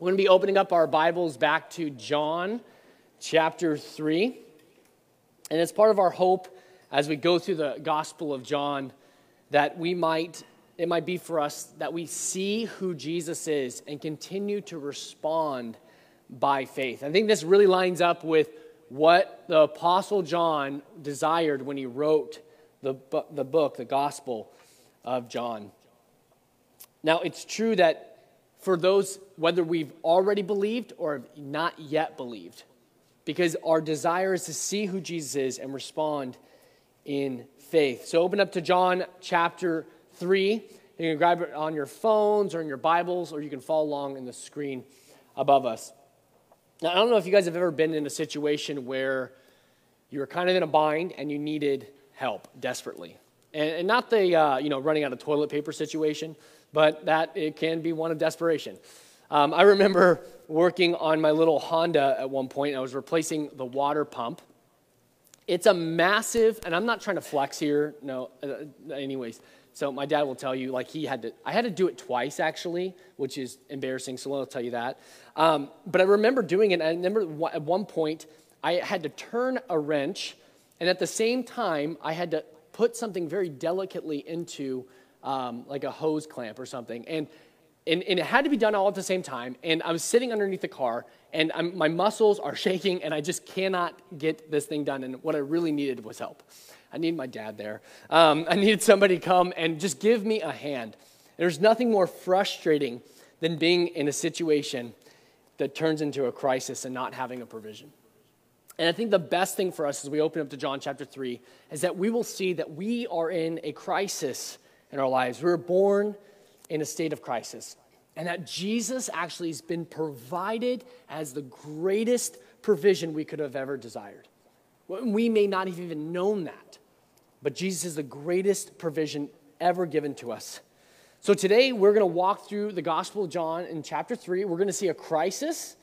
We're going to be opening up our Bibles back to John chapter 3. And it's part of our hope as we go through the Gospel of John that it might be for us that we see who Jesus is and continue to respond by faith. I think this really lines up with what the Apostle John desired when he wrote the book, the Gospel of John. Now, it's true that for those, whether we've already believed or have not yet believed, because our desire is to see who Jesus is and respond in faith. So open up to John chapter 3. You can grab it on your phones or in your Bibles, or you can follow along in the screen above us. Now, I don't know if you guys have ever been in a situation where you were kind of in a bind and you needed help desperately. And not the, running out of toilet paper situation, but that it can be one of desperation. I remember working on my little Honda at one point. I was replacing the water pump. It's a massive, and I'm not trying to flex here. No, anyways. So my dad will tell you, I had to do it twice, actually, which is embarrassing, so I'll tell you that. But I remember doing it. I remember at one point, I had to turn a wrench, and at the same time, I had to put something very delicately into like a hose clamp or something. And it had to be done all at the same time. And I was sitting underneath the car, and my muscles are shaking, and I just cannot get this thing done. And what I really needed was help. I needed my dad there. I needed somebody to come and just give me a hand. There's nothing more frustrating than being in a situation that turns into a crisis and not having a provision. And I think the best thing for us as we open up to John chapter 3 is that we will see that we are in a crisis in our lives. We were born in a state of crisis, and that Jesus actually has been provided as the greatest provision we could have ever desired. We may not have even known that, but Jesus is the greatest provision ever given to us. So today, we're going to walk through the Gospel of John in chapter 3. We're going to see a crisis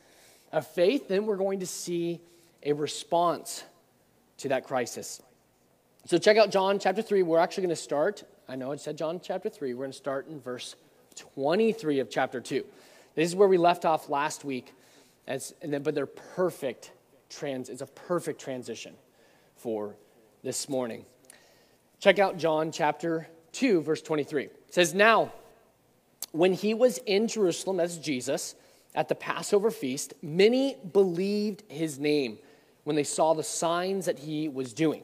of faith, then we're going to see a response to that crisis. So check out John chapter 3. We're actually going to start, I know I said John chapter 3. We're going to start in verse 23 of chapter 2. This is where we left off last week, but they're perfect. It's a perfect transition for this morning. Check out John chapter 2, verse 23. It says, "Now, when he was in Jerusalem," that's Jesus, "at the Passover feast, many believed his name when they saw the signs that he was doing.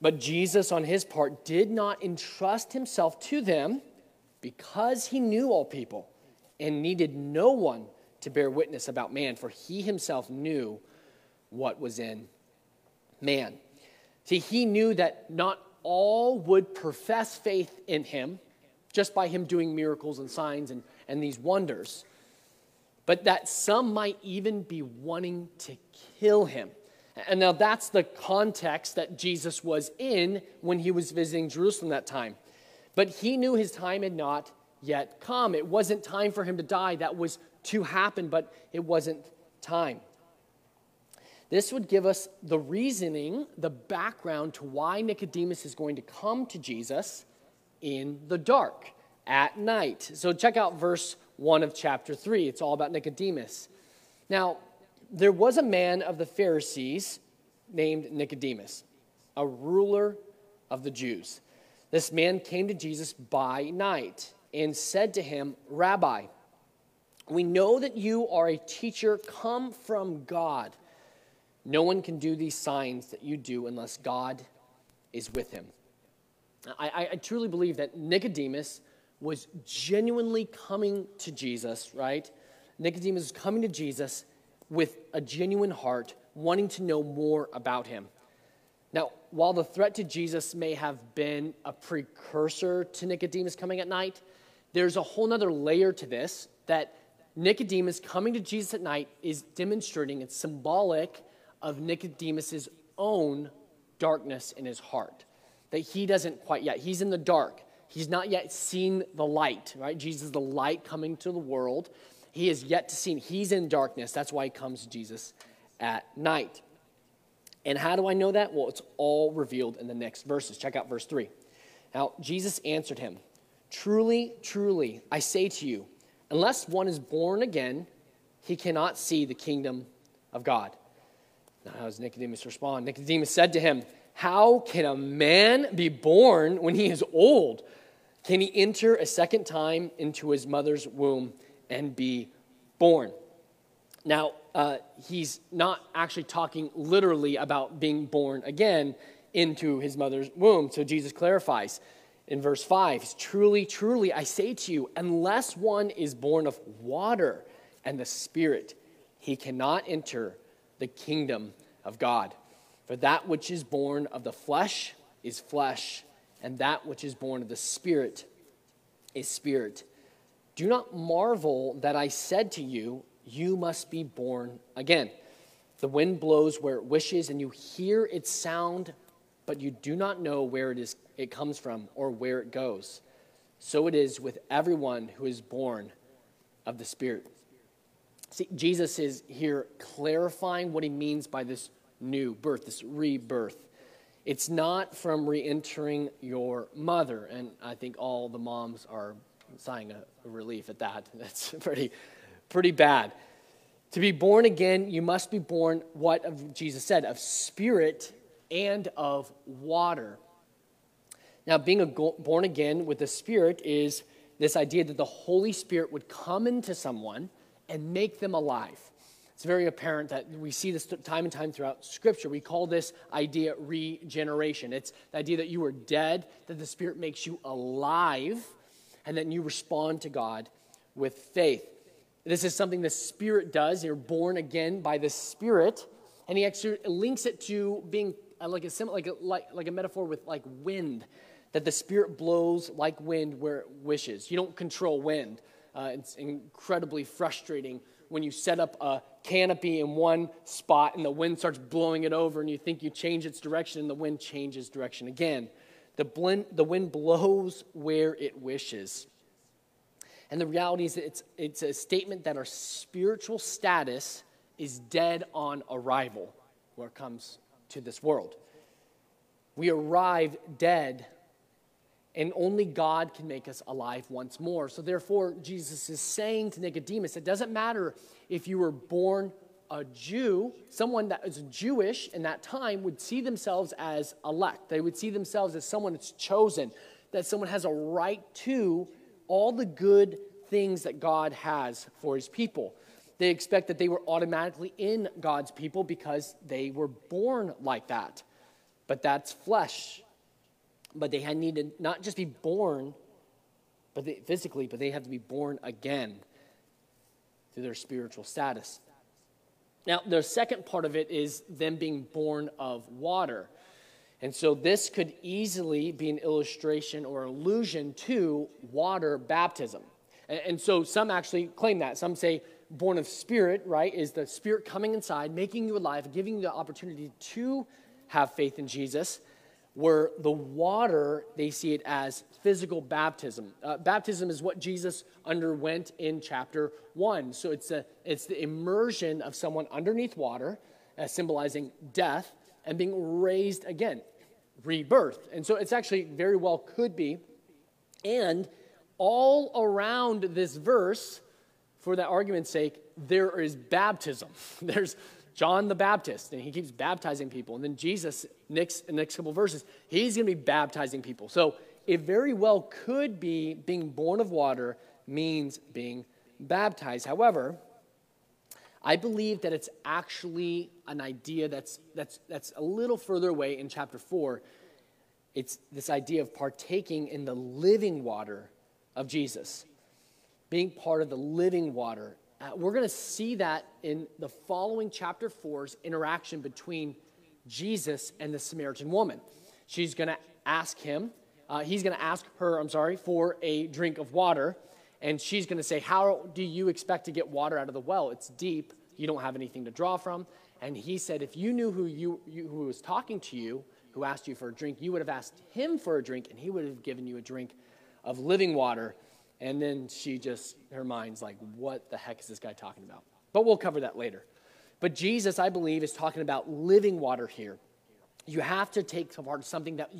But Jesus, on his part, did not entrust himself to them because he knew all people and needed no one to bear witness about man, for he himself knew what was in man." See, he knew that not all would profess faith in him just by him doing miracles and signs and these wonders, but that some might even be wanting to kill him. And now that's the context that Jesus was in when he was visiting Jerusalem that time. But he knew his time had not yet come. It wasn't time for him to die. That was to happen, but it wasn't time. This would give us the reasoning, the background to why Nicodemus is going to come to Jesus in the dark, at night. So check out verse 1 of chapter 3. It's all about Nicodemus. "Now, there was a man of the Pharisees named Nicodemus, a ruler of the Jews. This man came to Jesus by night and said to him, 'Rabbi, we know that you are a teacher come from God. No one can do these signs that you do unless God is with him.'" I truly believe that Nicodemus was genuinely coming to Jesus, right? Nicodemus is coming to Jesus with a genuine heart, wanting to know more about him. Now, while the threat to Jesus may have been a precursor to Nicodemus coming at night, there's a whole other layer to this, that Nicodemus coming to Jesus at night is demonstrating, it's symbolic of Nicodemus's own darkness in his heart, that he doesn't quite yet. He's in the dark. He's not yet seen the light, right? Jesus is the light coming to the world. He is yet to see. He's in darkness. That's why he comes to Jesus at night. And how do I know that? Well, it's all revealed in the next verses. Check out verse 3. "Now, Jesus answered him, 'Truly, truly, I say to you, unless one is born again, he cannot see the kingdom of God. Now, how does Nicodemus respond? Nicodemus said to him, how can a man be born when he is old? Can he enter a second time into his mother's womb and be born? Now, he's not actually talking literally about being born again into his mother's womb. So Jesus clarifies in verse 5, truly, truly, I say to you, unless one is born of water and the Spirit, he cannot enter the kingdom of God. For that which is born of the flesh is flesh, and that which is born of the Spirit is spirit. Do not marvel that I said to you, you must be born again. The wind blows where it wishes, and you hear its sound, but you do not know where it comes from or where it goes. So it is with everyone who is born of the Spirit. See, Jesus is here clarifying what he means by this new birth, this rebirth. It's not from re-entering your mother, and I think all the moms are sighing a relief at that. That's pretty bad. To be born again, you must be born, what Jesus said, of spirit and of water. Now, being born again with the Spirit is this idea that the Holy Spirit would come into someone and make them alive. It's very apparent that we see this time and time throughout Scripture. We call this idea regeneration. It's the idea that you were dead, that the Spirit makes you alive, and then you respond to God with faith. This is something the Spirit does. You're born again by the Spirit, and he actually links it to being like a metaphor with like wind, that the Spirit blows like wind where it wishes. You don't control wind. It's incredibly frustrating when you set up a canopy in one spot and the wind starts blowing it over, and you think you change its direction and the wind changes direction again. The wind blows where it wishes. And the reality is that it's a statement that our spiritual status is dead on arrival where it comes to this world. We arrive dead, and only God can make us alive once more. So therefore, Jesus is saying to Nicodemus, it doesn't matter if you were born a Jew. Someone that is Jewish in that time would see themselves as elect. They would see themselves as someone that's chosen, that someone has a right to all the good things that God has for his people. They expect that they were automatically in God's people because they were born like that. But that's flesh. But they had needed not just be born physically, but they have to be born again through their spiritual status. Now, the second part of it is them being born of water. And so this could easily be an illustration or allusion to water baptism. And so some actually claim that. Some say born of spirit, right, is the Spirit coming inside, making you alive, giving you the opportunity to have faith in Jesus, where the water, they see it as physical baptism. Baptism is what Jesus underwent in chapter 1. So it's the immersion of someone underneath water, symbolizing death, and being raised again, rebirth. And so it's actually very well could be. And all around this verse, for that argument's sake, there is baptism. There's John the Baptist, and he keeps baptizing people. And then Jesus, next couple verses, he's going to be baptizing people. So it very well could be being born of water means being baptized. However, I believe that it's actually an idea that's a little further away in chapter 4. It's this idea of partaking in the living water of Jesus, being part of the living water. We're going to see that in the following chapter 4's interaction between Jesus and the Samaritan woman. She's going to ask him, he's going to ask her, for a drink of water. And she's going to say, how do you expect to get water out of the well? It's deep. You don't have anything to draw from. And he said, if you knew who was talking to you, who asked you for a drink, you would have asked him for a drink, and he would have given you a drink of living water. And then her mind's like, what the heck is this guy talking about? But we'll cover that later. But Jesus, I believe, is talking about living water here. You have to take part of something that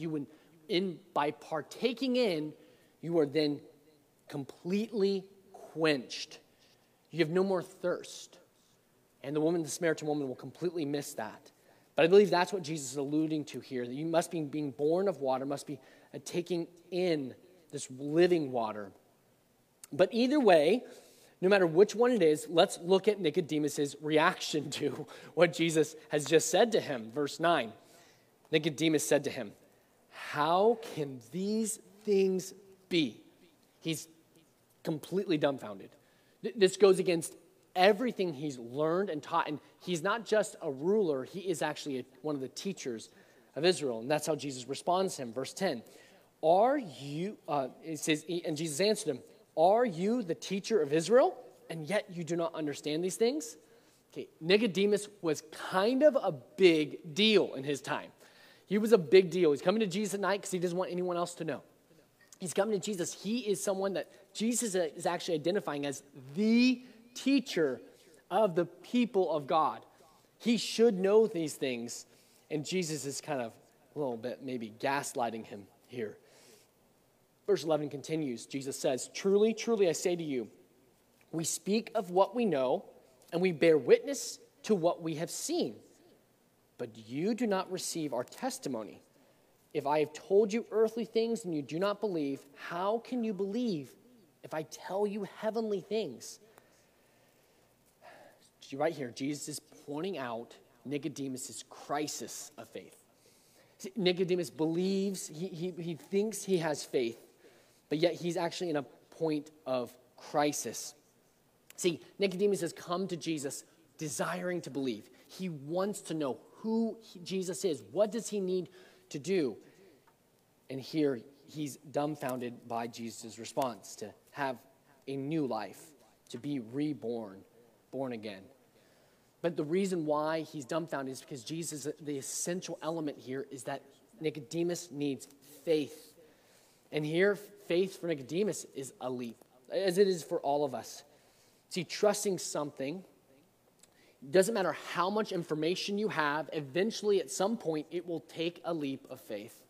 by partaking in, you are then completely quenched. You have no more thirst. And the Samaritan woman will completely miss that. But I believe that's what Jesus is alluding to here, that you must be being born of water, must be taking in this living water. But either way, no matter which one it is, let's look at Nicodemus's reaction to what Jesus has just said to him. Verse 9, Nicodemus said to him, "How can these things be?" He's completely dumbfounded. This goes against everything he's learned and taught. And he's not just a ruler. He is actually one of the teachers of Israel. And that's how Jesus responds to him. Verse 10, and Jesus answered him, "Are you the teacher of Israel, and yet you do not understand these things?" Okay, Nicodemus was kind of a big deal in his time. He was a big deal. He's coming to Jesus at night because he doesn't want anyone else to know. He's coming to Jesus. He is someone that Jesus is actually identifying as the teacher of the people of God. He should know these things, and Jesus is kind of a little bit maybe gaslighting him here. Verse 11 continues. Jesus says, "Truly, truly, I say to you, we speak of what we know, and we bear witness to what we have seen. But you do not receive our testimony. If I have told you earthly things and you do not believe, how can you believe if I tell you heavenly things?" Right here, Jesus is pointing out Nicodemus' crisis of faith. See, Nicodemus believes, he thinks he has faith, but yet he's actually in a point of crisis. See, Nicodemus has come to Jesus desiring to believe. He wants to know who Jesus is. What does he need to do? And here he's dumbfounded by Jesus' response to have a new life, to be reborn, born again. But the reason why he's dumbfounded is because Jesus, the essential element here is that Nicodemus needs faith. And here, faith for Nicodemus is a leap, as it is for all of us. See, trusting something, doesn't matter how much information you have, eventually at some point it will take a leap of faith.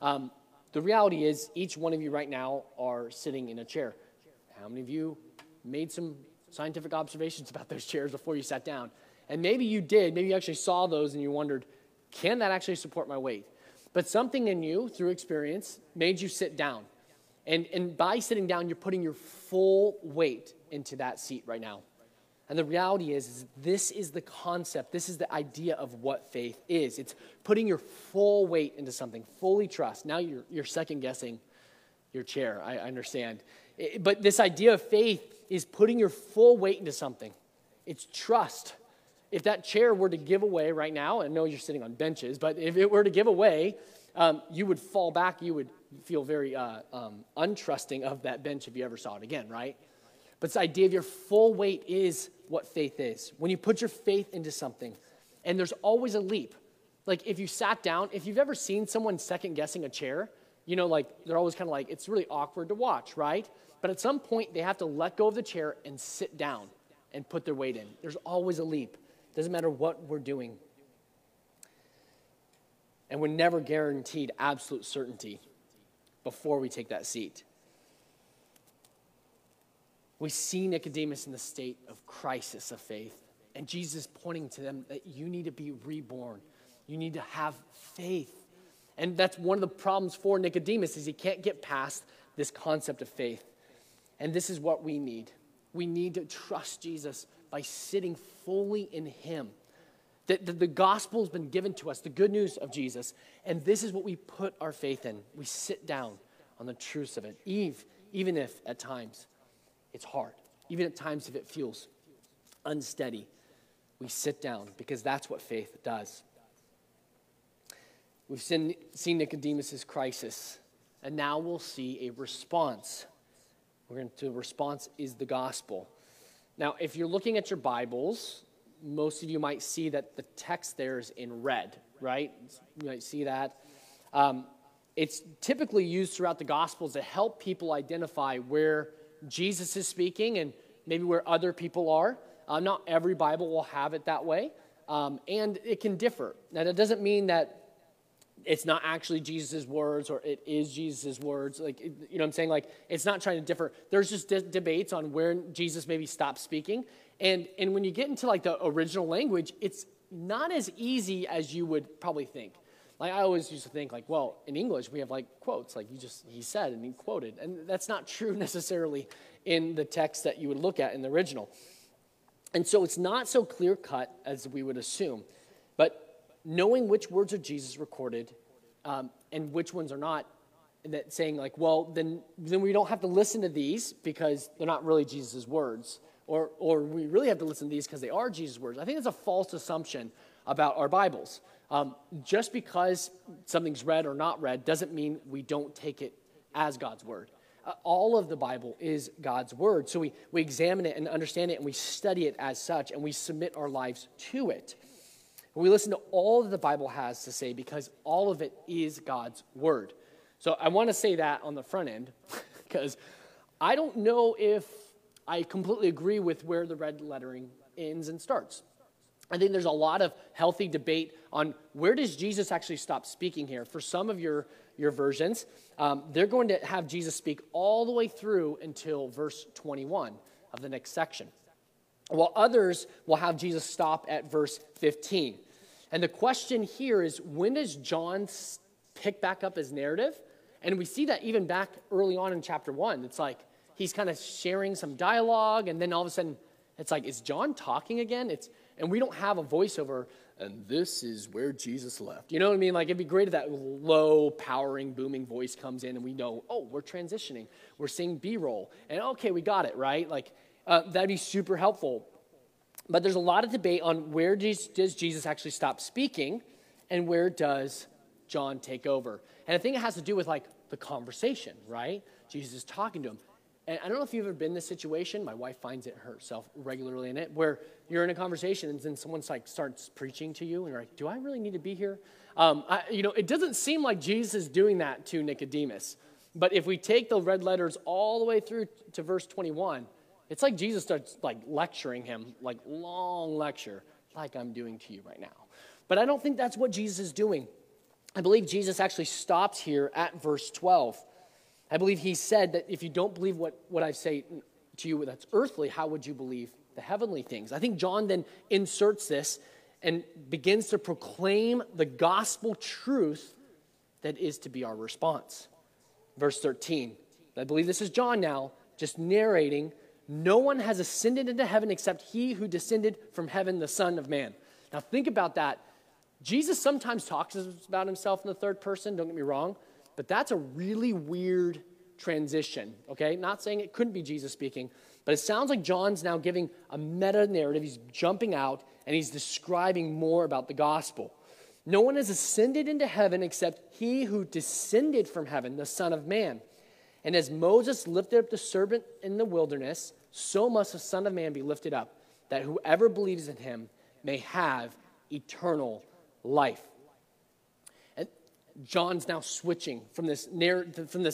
The reality is each one of you right now are sitting in a chair. How many of you made some scientific observations about those chairs before you sat down? And maybe you did. Maybe you actually saw those and you wondered, can that actually support my weight? But something in you, through experience, made you sit down. And by sitting down, you're putting your full weight into that seat right now. And the reality is this is the concept, this is the idea of what faith is. It's putting your full weight into something, fully trust. Now you're second-guessing your chair, I understand. But this idea of faith is putting your full weight into something. It's trust. If that chair were to give away right now, and I know you're sitting on benches, but if it were to give away, you would fall back, you would feel very untrusting of that bench if you ever saw it again, right? But this idea of your full weight is what faith is. When you put your faith into something, and there's always a leap. Like if you sat down, if you've ever seen someone second guessing a chair, you know, like they're always kind of like, it's really awkward to watch, right? But at some point they have to let go of the chair and sit down and put their weight in. There's always a leap. Doesn't matter what we're doing. And we're never guaranteed absolute certainty before we take that seat. We see Nicodemus in the state of crisis of faith. And Jesus is pointing to them that you need to be reborn. You need to have faith. And that's one of the problems for Nicodemus is he can't get past this concept of faith. And this is what we need. We need to trust Jesus by sitting fully in him. The gospel has been given to us, the good news of Jesus. And this is what we put our faith in. We sit down on the truths of it, even if at times it's hard. Even at times if it feels unsteady, we sit down because that's what faith does. We've seen Nicodemus' crisis, and now we'll see a response. The response is the gospel. Now, if you're looking at your Bibles, most of you might see that the text there is in red, right? You might see that. It's typically used throughout the Gospels to help people identify where Jesus is speaking and maybe where other people are. Not every Bible will have it that way, and it can differ. Now, that doesn't mean that it's not actually Jesus' words, or it is Jesus' words. Like, you know what I'm saying? Like, it's not trying to differ. There's just debates on where Jesus maybe stopped speaking. And when you get into, like, the original language, it's not as easy as you would probably think. Like, I always used to think, like, well, in English, we have, like, quotes. Like, he said and he quoted. And that's not true necessarily in the text that you would look at in the original. And so it's not so clear-cut as we would assume. But knowing which words are Jesus recorded and which ones are not, and that saying, like, well, then we don't have to listen to these because they're not really Jesus' words. Or we really have to listen to these because they are Jesus' words. I think that's a false assumption about our Bibles. Just because something's read or not read doesn't mean we don't take it as God's word. All of the Bible is God's word. So we examine it and understand it, and we study it as such, and we submit our lives to it. We listen to all that the Bible has to say because all of it is God's word. So I want to say that on the front end because I don't know if I completely agree with where the red lettering ends and starts. I think there's a lot of healthy debate on where does Jesus actually stop speaking here. For some of your versions, they're going to have Jesus speak all the way through until verse 21 of the next section, while others will have Jesus stop at verse 15. And the question here is, when does John pick back up his narrative? And we see that even back early on in chapter 1. It's like he's kind of sharing some dialogue, and then all of a sudden it's like, is John talking again? And we don't have a voiceover, and this is where Jesus left. You know what I mean? Like, it'd be great if that low, powering, booming voice comes in, and we know, oh, we're transitioning. We're seeing B-roll. And, okay, we got it, right? Like, that'd be super helpful. But there's a lot of debate on where does Jesus actually stop speaking, and where does John take over? And I think it has to do with, like, the conversation, right? Jesus is talking to him. And I don't know if you've ever been in this situation. My wife finds it herself regularly in it, where you're in a conversation and then someone's like starts preaching to you, and you're like, do I really need to be here? It doesn't seem like Jesus is doing that to Nicodemus. But if we take the red letters all the way through to verse 21, it's like Jesus starts like lecturing him, like long lecture, like I'm doing to you right now. But I don't think that's what Jesus is doing. I believe Jesus actually stops here at verse 12. I believe he said that if you don't believe what I say to you that's earthly, how would you believe the heavenly things? I think John then inserts this and begins to proclaim the gospel truth that is to be our response. Verse 13, I believe this is John now just narrating, no one has ascended into heaven except he who descended from heaven, the Son of Man. Now think about that. Jesus sometimes talks about himself in the third person, don't get me wrong. But that's a really weird transition, okay? Not saying it couldn't be Jesus speaking, but it sounds like John's now giving a meta-narrative. He's jumping out, and he's describing more about the gospel. No one has ascended into heaven except he who descended from heaven, the Son of Man. And as Moses lifted up the serpent in the wilderness, so must the Son of Man be lifted up, that whoever believes in him may have eternal life. John's now switching from this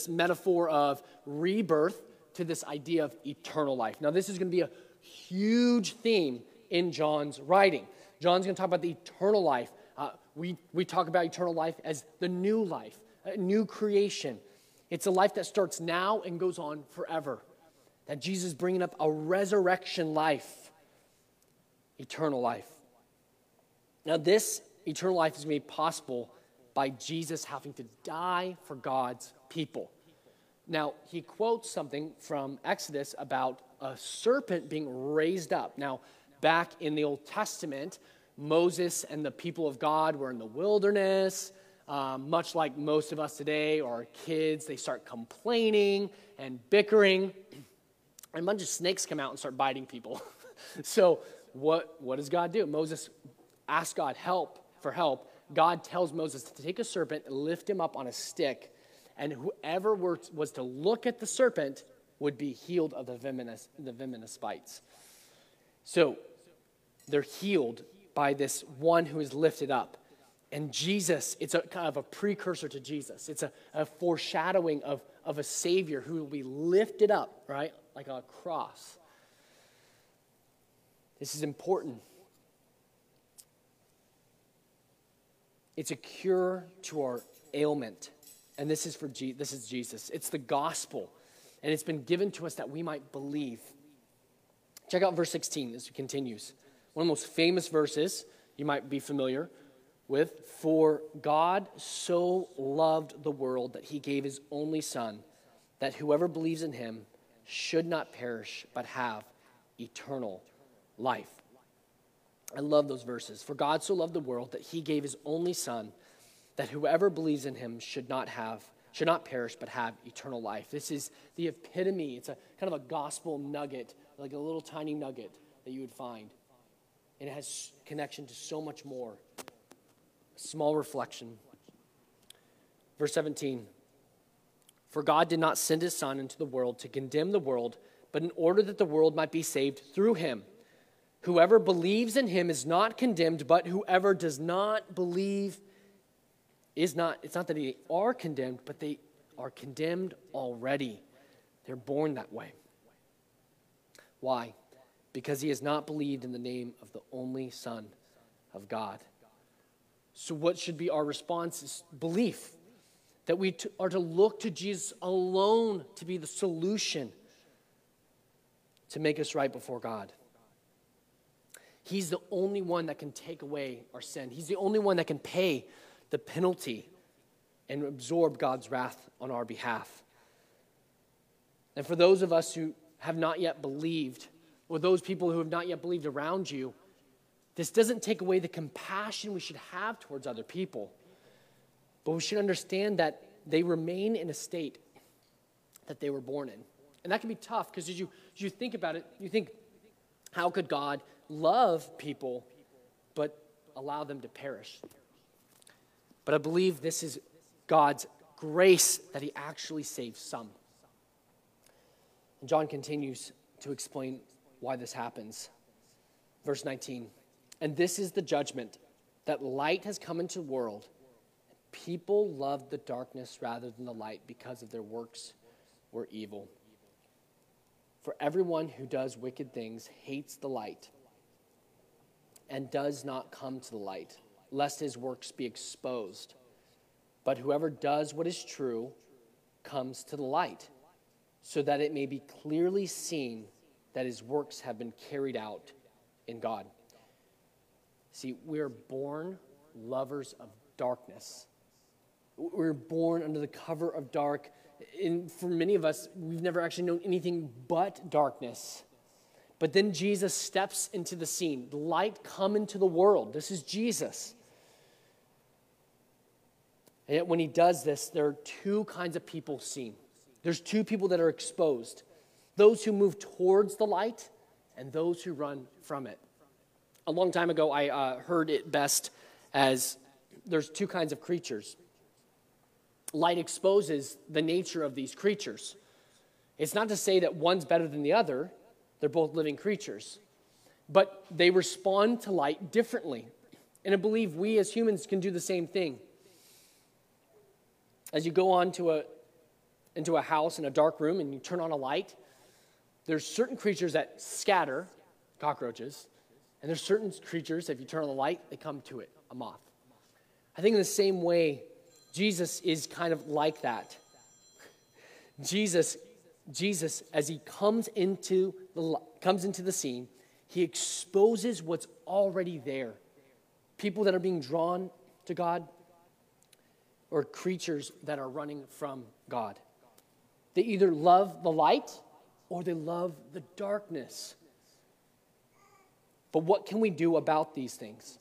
metaphor of rebirth to this idea of eternal life. Now, this is going to be a huge theme in John's writing. John's going to talk about the eternal life. We talk about eternal life as the new life, a new creation. It's a life that starts now and goes on forever. That Jesus is bringing up a resurrection life, eternal life. Now, this eternal life is made possible by Jesus having to die for God's people. Now, he quotes something from Exodus about a serpent being raised up. Now, back in the Old Testament, Moses and the people of God were in the wilderness, much like most of us today, or our kids. They start complaining and bickering, and a bunch of snakes come out and start biting people. So what does God do? Moses asks God for help. God tells Moses to take a serpent and lift him up on a stick, and whoever was to look at the serpent would be healed of the venomous bites. So they're healed by this one who is lifted up. And Jesus, it's a kind of a precursor to Jesus. It's a foreshadowing of a Savior who will be lifted up, right, like on a cross. This is important. It's a cure to our ailment. And this is for this is Jesus. It's the gospel. And it's been given to us that we might believe. Check out verse 16 as it continues. One of the most famous verses you might be familiar with. For God so loved the world that he gave his only son, that whoever believes in him should not perish but have eternal life. I love those verses. For God so loved the world that he gave his only son, that whoever believes in him should not perish but have eternal life. This is the epitome. It's a kind of a gospel nugget, like a little tiny nugget that you would find. And it has connection to so much more. Small reflection. Verse 17. For God did not send his son into the world to condemn the world, but in order that the world might be saved through him. Whoever believes in him is not condemned, but whoever does not believe is not. It's not that they are condemned, but they are condemned already. They're born that way. Why? Because he has not believed in the name of the only Son of God. So what should be our response is belief. That we are to look to Jesus alone to be the solution to make us right before God. He's the only one that can take away our sin. He's the only one that can pay the penalty and absorb God's wrath on our behalf. And for those of us who have not yet believed, or those people who have not yet believed around you, this doesn't take away the compassion we should have towards other people. But we should understand that they remain in a state that they were born in. And that can be tough, because as you think about it, you think, how could God love people, but allow them to perish? But I believe this is God's grace that he actually saves some. And John continues to explain why this happens. Verse 19, and this is the judgment, that light has come into the world. People loved the darkness rather than the light because of their works were evil. For everyone who does wicked things hates the light and does not come to the light, lest his works be exposed. But whoever does what is true comes to the light, so that it may be clearly seen that his works have been carried out in God. See, we are born lovers of darkness. We were born under the cover of dark. And for many of us, we've never actually known anything but darkness. But then Jesus steps into the scene. The light come into the world. This is Jesus. And yet when he does this, there are two kinds of people seen. There's two people that are exposed. Those who move towards the light and those who run from it. A long time ago, I heard it best as there's two kinds of creatures. Light exposes the nature of these creatures. It's not to say that one's better than the other. They're both living creatures. But they respond to light differently. And I believe we as humans can do the same thing. As you go on to into a house in a dark room and you turn on a light, there's certain creatures that scatter, cockroaches, and there's certain creatures, if you turn on the light, they come to it, a moth. I think in the same way, Jesus is kind of like that. Jesus, as he comes into the scene, he exposes what's already there. People that are being drawn to God or creatures that are running from God. They either love the light or they love the darkness. But what can we do about these things?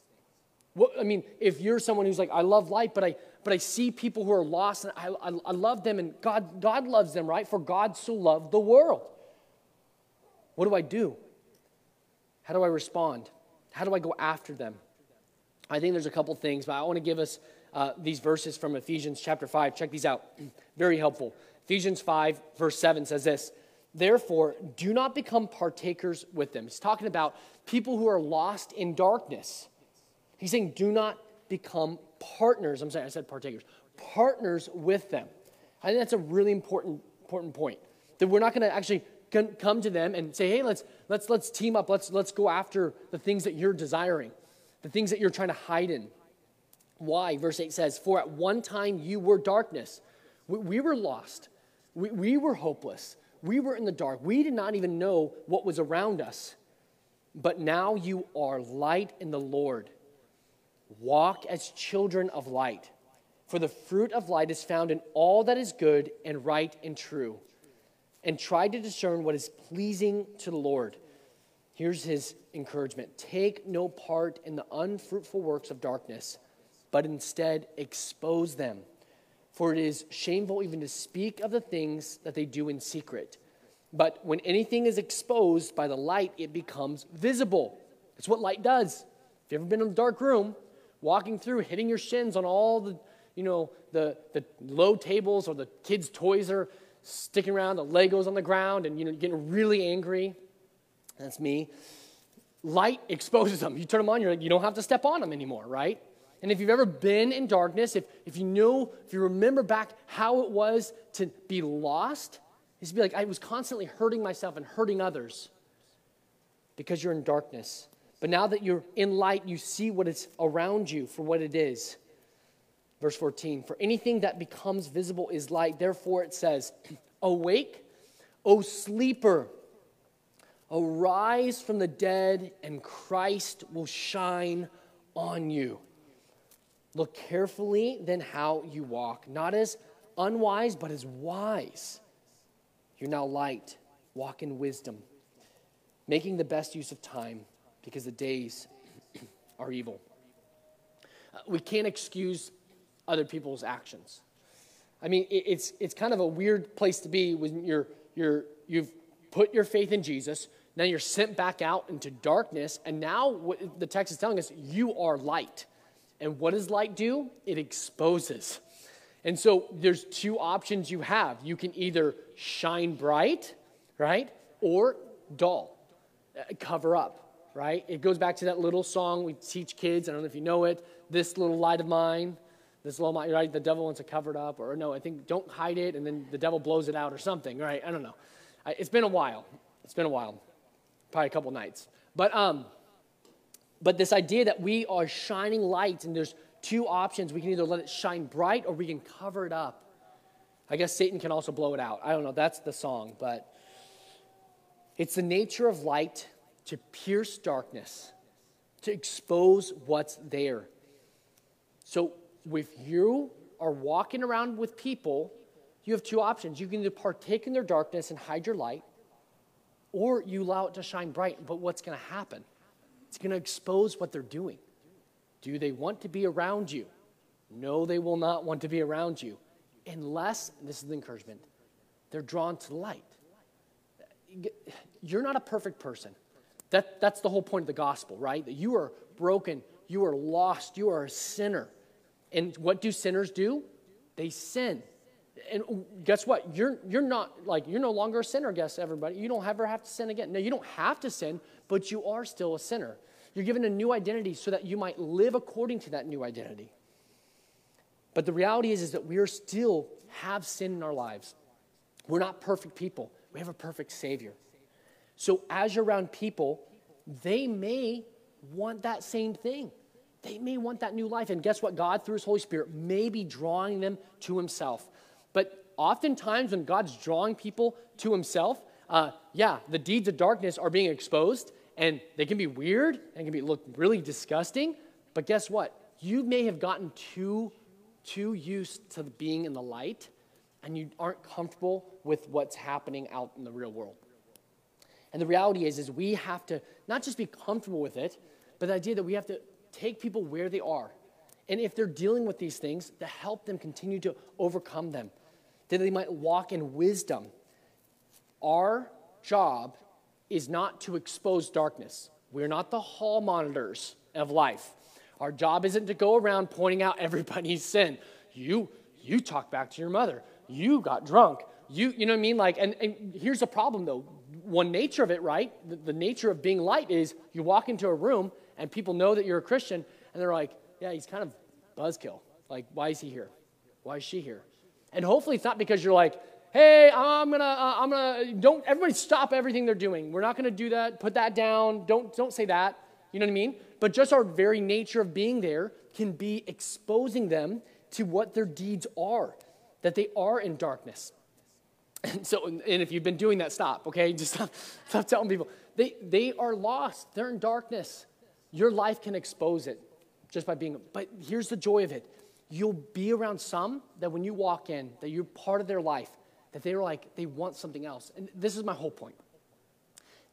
If you're someone who's like, I love light, but I see people who are lost, and I love them, and God loves them, right? For God so loved the world. What do? How do I respond? How do I go after them? I think there's a couple things, but I want to give us these verses from Ephesians chapter 5. Check these out. Very helpful. Ephesians 5, verse 7 says this, therefore, do not become partakers with them. He's talking about people who are lost in darkness. He's saying do not become partners. I'm sorry, I said partakers. Partners with them. I think that's a really important point. That we're not going to actually come to them and say, hey, let's team up. Let's go after the things that you're desiring, the things that you're trying to hide in. Why? Verse 8 says, for at one time you were darkness. We were lost. We were hopeless. We were in the dark. We did not even know what was around us. But now you are light in the Lord. Walk as children of light. For the fruit of light is found in all that is good and right and true. And try to discern what is pleasing to the Lord. Here's his encouragement. Take no part in the unfruitful works of darkness, but instead expose them. For it is shameful even to speak of the things that they do in secret. But when anything is exposed by the light, it becomes visible. That's what light does. If you've ever been in a dark room, walking through, hitting your shins on all the, you know, the low tables or the kids' toys are sticking around, the Legos on the ground, and, you know, getting really angry. That's me. Light exposes them. You turn them on, you're like, you don't have to step on them anymore, right? And if you've ever been in darkness, if you remember back how it was to be lost, it's to be like, I was constantly hurting myself and hurting others because you're in darkness. But now that you're in light, you see what is around you for what it is. Verse 14, for anything that becomes visible is light. Therefore it says, awake, O sleeper, arise from the dead, and Christ will shine on you. Look carefully then how you walk, not as unwise, but as wise. You're now light. Walk in wisdom, making the best use of time, because the days are evil. We can't excuse other people's actions. I mean, it's kind of a weird place to be when you've put your faith in Jesus. Now you're sent back out into darkness, and now what the text is telling us, you are light. And what does light do? It exposes. And so there's two options you have. You can either shine bright, right? Or dull, cover up, right? It goes back to that little song we teach kids. I don't know if you know it. This little light of mine, this little light, right? The devil wants to cover it up. Or no, I think don't hide it, and then the devil blows it out or something, right? I don't know. It's been a while. Probably a couple nights. But this idea that we are shining light, and there's two options. We can either let it shine bright, or we can cover it up. I guess Satan can also blow it out. I don't know. That's the song. But it's the nature of light to pierce darkness, to expose what's there. So if you are walking around with people, you have two options. You can either partake in their darkness and hide your light, or you allow it to shine bright. But what's going to happen? It's going to expose what they're doing. Do they want to be around you? No, they will not want to be around you unless, and this is the encouragement, they're drawn to the light. You're not a perfect person. That's the whole point of the gospel, right? That you are broken, you are lost, you are a sinner. And what do sinners do? They sin. And guess what? You're no longer a sinner, guess everybody. You don't ever have to sin again. No, you don't have to sin, but you are still a sinner. You're given a new identity so that you might live according to that new identity. But the reality is that we are still have sin in our lives. We're not perfect people. We have a perfect Savior. So as you're around people, they may want that same thing. They may want that new life. And guess what? God, through his Holy Spirit, may be drawing them to himself. But oftentimes when God's drawing people to himself, the deeds of darkness are being exposed, and they can be weird and look really disgusting. But guess what? You may have gotten too used to being in the light, and you aren't comfortable with what's happening out in the real world. And the reality is we have to not just be comfortable with it, but the idea that we have to take people where they are. And if they're dealing with these things, to help them continue to overcome them, that they might walk in wisdom. Our job is not to expose darkness. We're not the hall monitors of life. Our job isn't to go around pointing out everybody's sin. You talk back to your mother. You got drunk. You know what I mean? Like, and here's the problem, though. One nature of it, right? The nature of being light is you walk into a room and people know that you're a Christian, and they're like, yeah, he's kind of buzzkill. Like, why is he here? Why is she here? And hopefully it's not because you're like, hey, don't everybody stop everything they're doing. We're not going to do that. Put that down. Don't say that. You know what I mean? But just our very nature of being there can be exposing them to what their deeds are, that they are in darkness. And if you've been doing that, stop, okay? Just stop telling people. They are lost. They're in darkness. Your life can expose it just by being, but here's the joy of it. You'll be around some that when you walk in, that you're part of their life, that they're like, they want something else. And this is my whole point.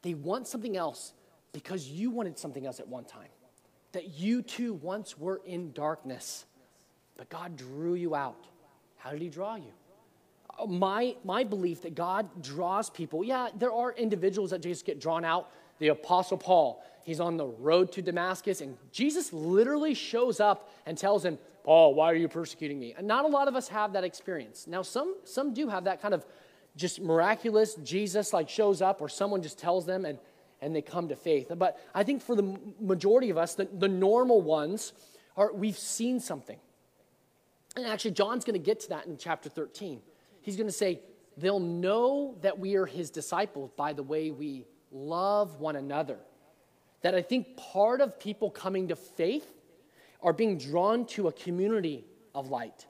They want something else because you wanted something else at one time. That you too once were in darkness, but God drew you out. How did he draw you? My belief that God draws people. Yeah, there are individuals that just get drawn out. The Apostle Paul, he's on the road to Damascus, and Jesus literally shows up and tells him, Paul, why are you persecuting me? And not a lot of us have that experience. Now, some do have that kind of just miraculous Jesus like shows up, or someone just tells them and they come to faith. But I think for the majority of us, the normal ones, we've seen something. And actually, John's going to get to that in chapter 13. He's going to say, they'll know that we are his disciples by the way we love one another. That I think part of people coming to faith are being drawn to a community of light.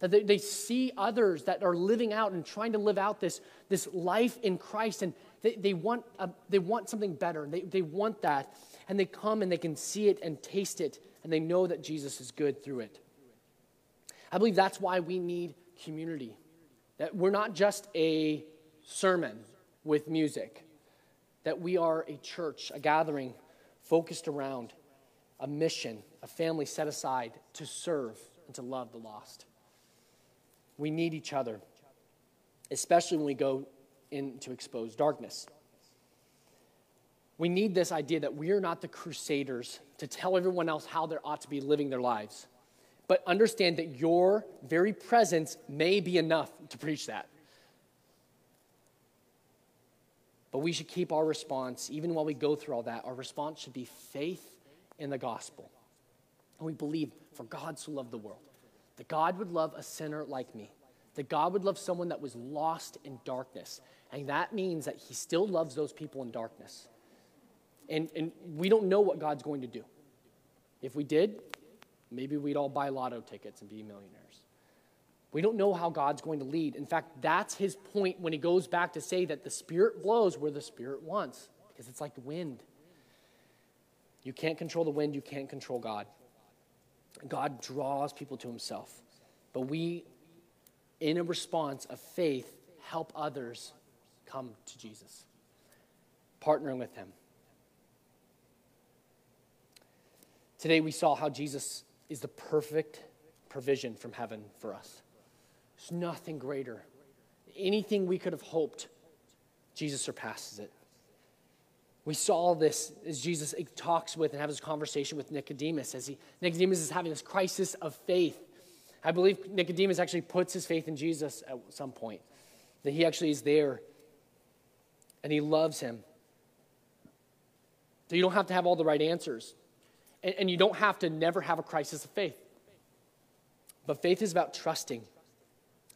That they see others that are living out and trying to live out this life in Christ. And they want something better. They want that. And they come and they can see it and taste it. And they know that Jesus is good through it. I believe that's why we need community. That we're not just a sermon with music, that we are a church, a gathering focused around a mission, a family set aside to serve and to love the lost. We need each other, especially when we go into exposed darkness. We need this idea that we are not the crusaders to tell everyone else how they ought to be living their lives. But understand that your very presence may be enough to preach that. But we should keep our response, even while we go through all that, our response should be faith in the gospel. And we believe, for God so loved the world, that God would love a sinner like me, that God would love someone that was lost in darkness. And that means that he still loves those people in darkness. And we don't know what God's going to do. If we did, maybe we'd all buy lotto tickets and be millionaires. We don't know how God's going to lead. In fact, that's his point when he goes back to say that the Spirit blows where the Spirit wants, because it's like wind. You can't control the wind. You can't control God. God draws people to himself. But we, in a response of faith, help others come to Jesus, partnering with him. Today we saw how Jesus is the perfect provision from heaven for us. There's nothing greater. Anything we could have hoped, Jesus surpasses it. We saw this as Jesus talks with and has this conversation with Nicodemus. Nicodemus is having this crisis of faith. I believe Nicodemus actually puts his faith in Jesus at some point, that he actually is there and he loves him. So you don't have to have all the right answers. And you don't have to never have a crisis of faith. But faith is about trusting.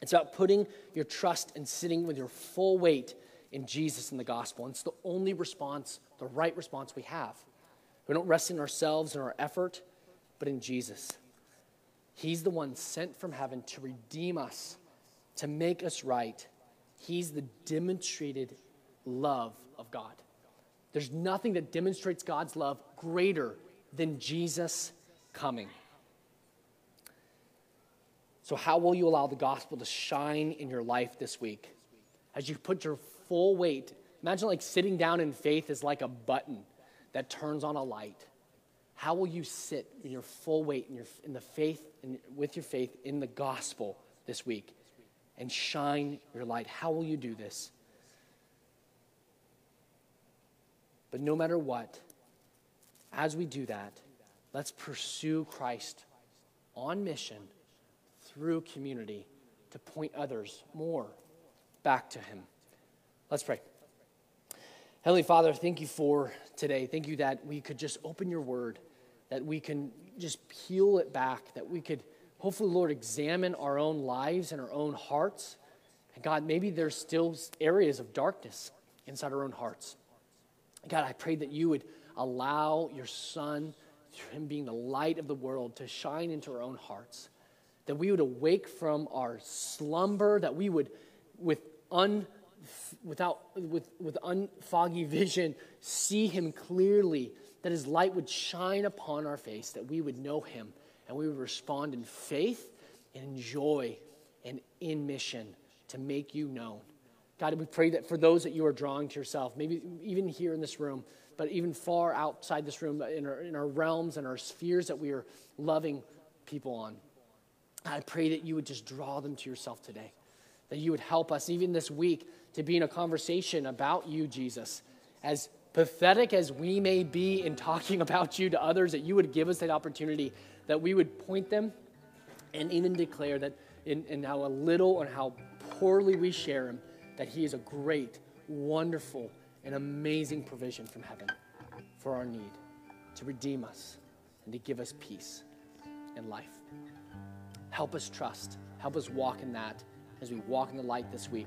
It's about putting your trust and sitting with your full weight in Jesus and the gospel. And it's the only response, the right response we have. We don't rest in ourselves and our effort, but in Jesus. He's the one sent from heaven to redeem us, to make us right. He's the demonstrated love of God. There's nothing that demonstrates God's love greater than Jesus coming. So how will you allow the gospel to shine in your life this week? As you put your full weight, imagine like sitting down in faith is like a button that turns on a light. How will you sit in your full weight with your faith in the gospel this week and shine your light? How will you do this? But no matter what, as we do that, let's pursue Christ on mission through community to point others more back to him. Let's pray. Heavenly Father, thank you for today. Thank you that we could just open your word, that we can just peel it back, that we could hopefully, Lord, examine our own lives and our own hearts. And God, maybe there's still areas of darkness inside our own hearts. God, I pray that you would allow your Son, through him being the light of the world, to shine into our own hearts, that we would awake from our slumber, that we would, with unfoggy vision, see him clearly, that his light would shine upon our face, that we would know him, and we would respond in faith and in joy and in mission to make you known. God, we pray that for those that you are drawing to yourself, maybe even here in this room, but even far outside this room, in our realms and our spheres that we are loving people on, I pray that you would just draw them to yourself today, that you would help us even this week to be in a conversation about you, Jesus. As pathetic as we may be in talking about you to others, that you would give us that opportunity, that we would point them and even declare that in how a little and how poorly we share him, that he is a great, wonderful, and amazing provision from heaven for our need, to redeem us and to give us peace and life. Help us trust. Help us walk in that as we walk in the light this week.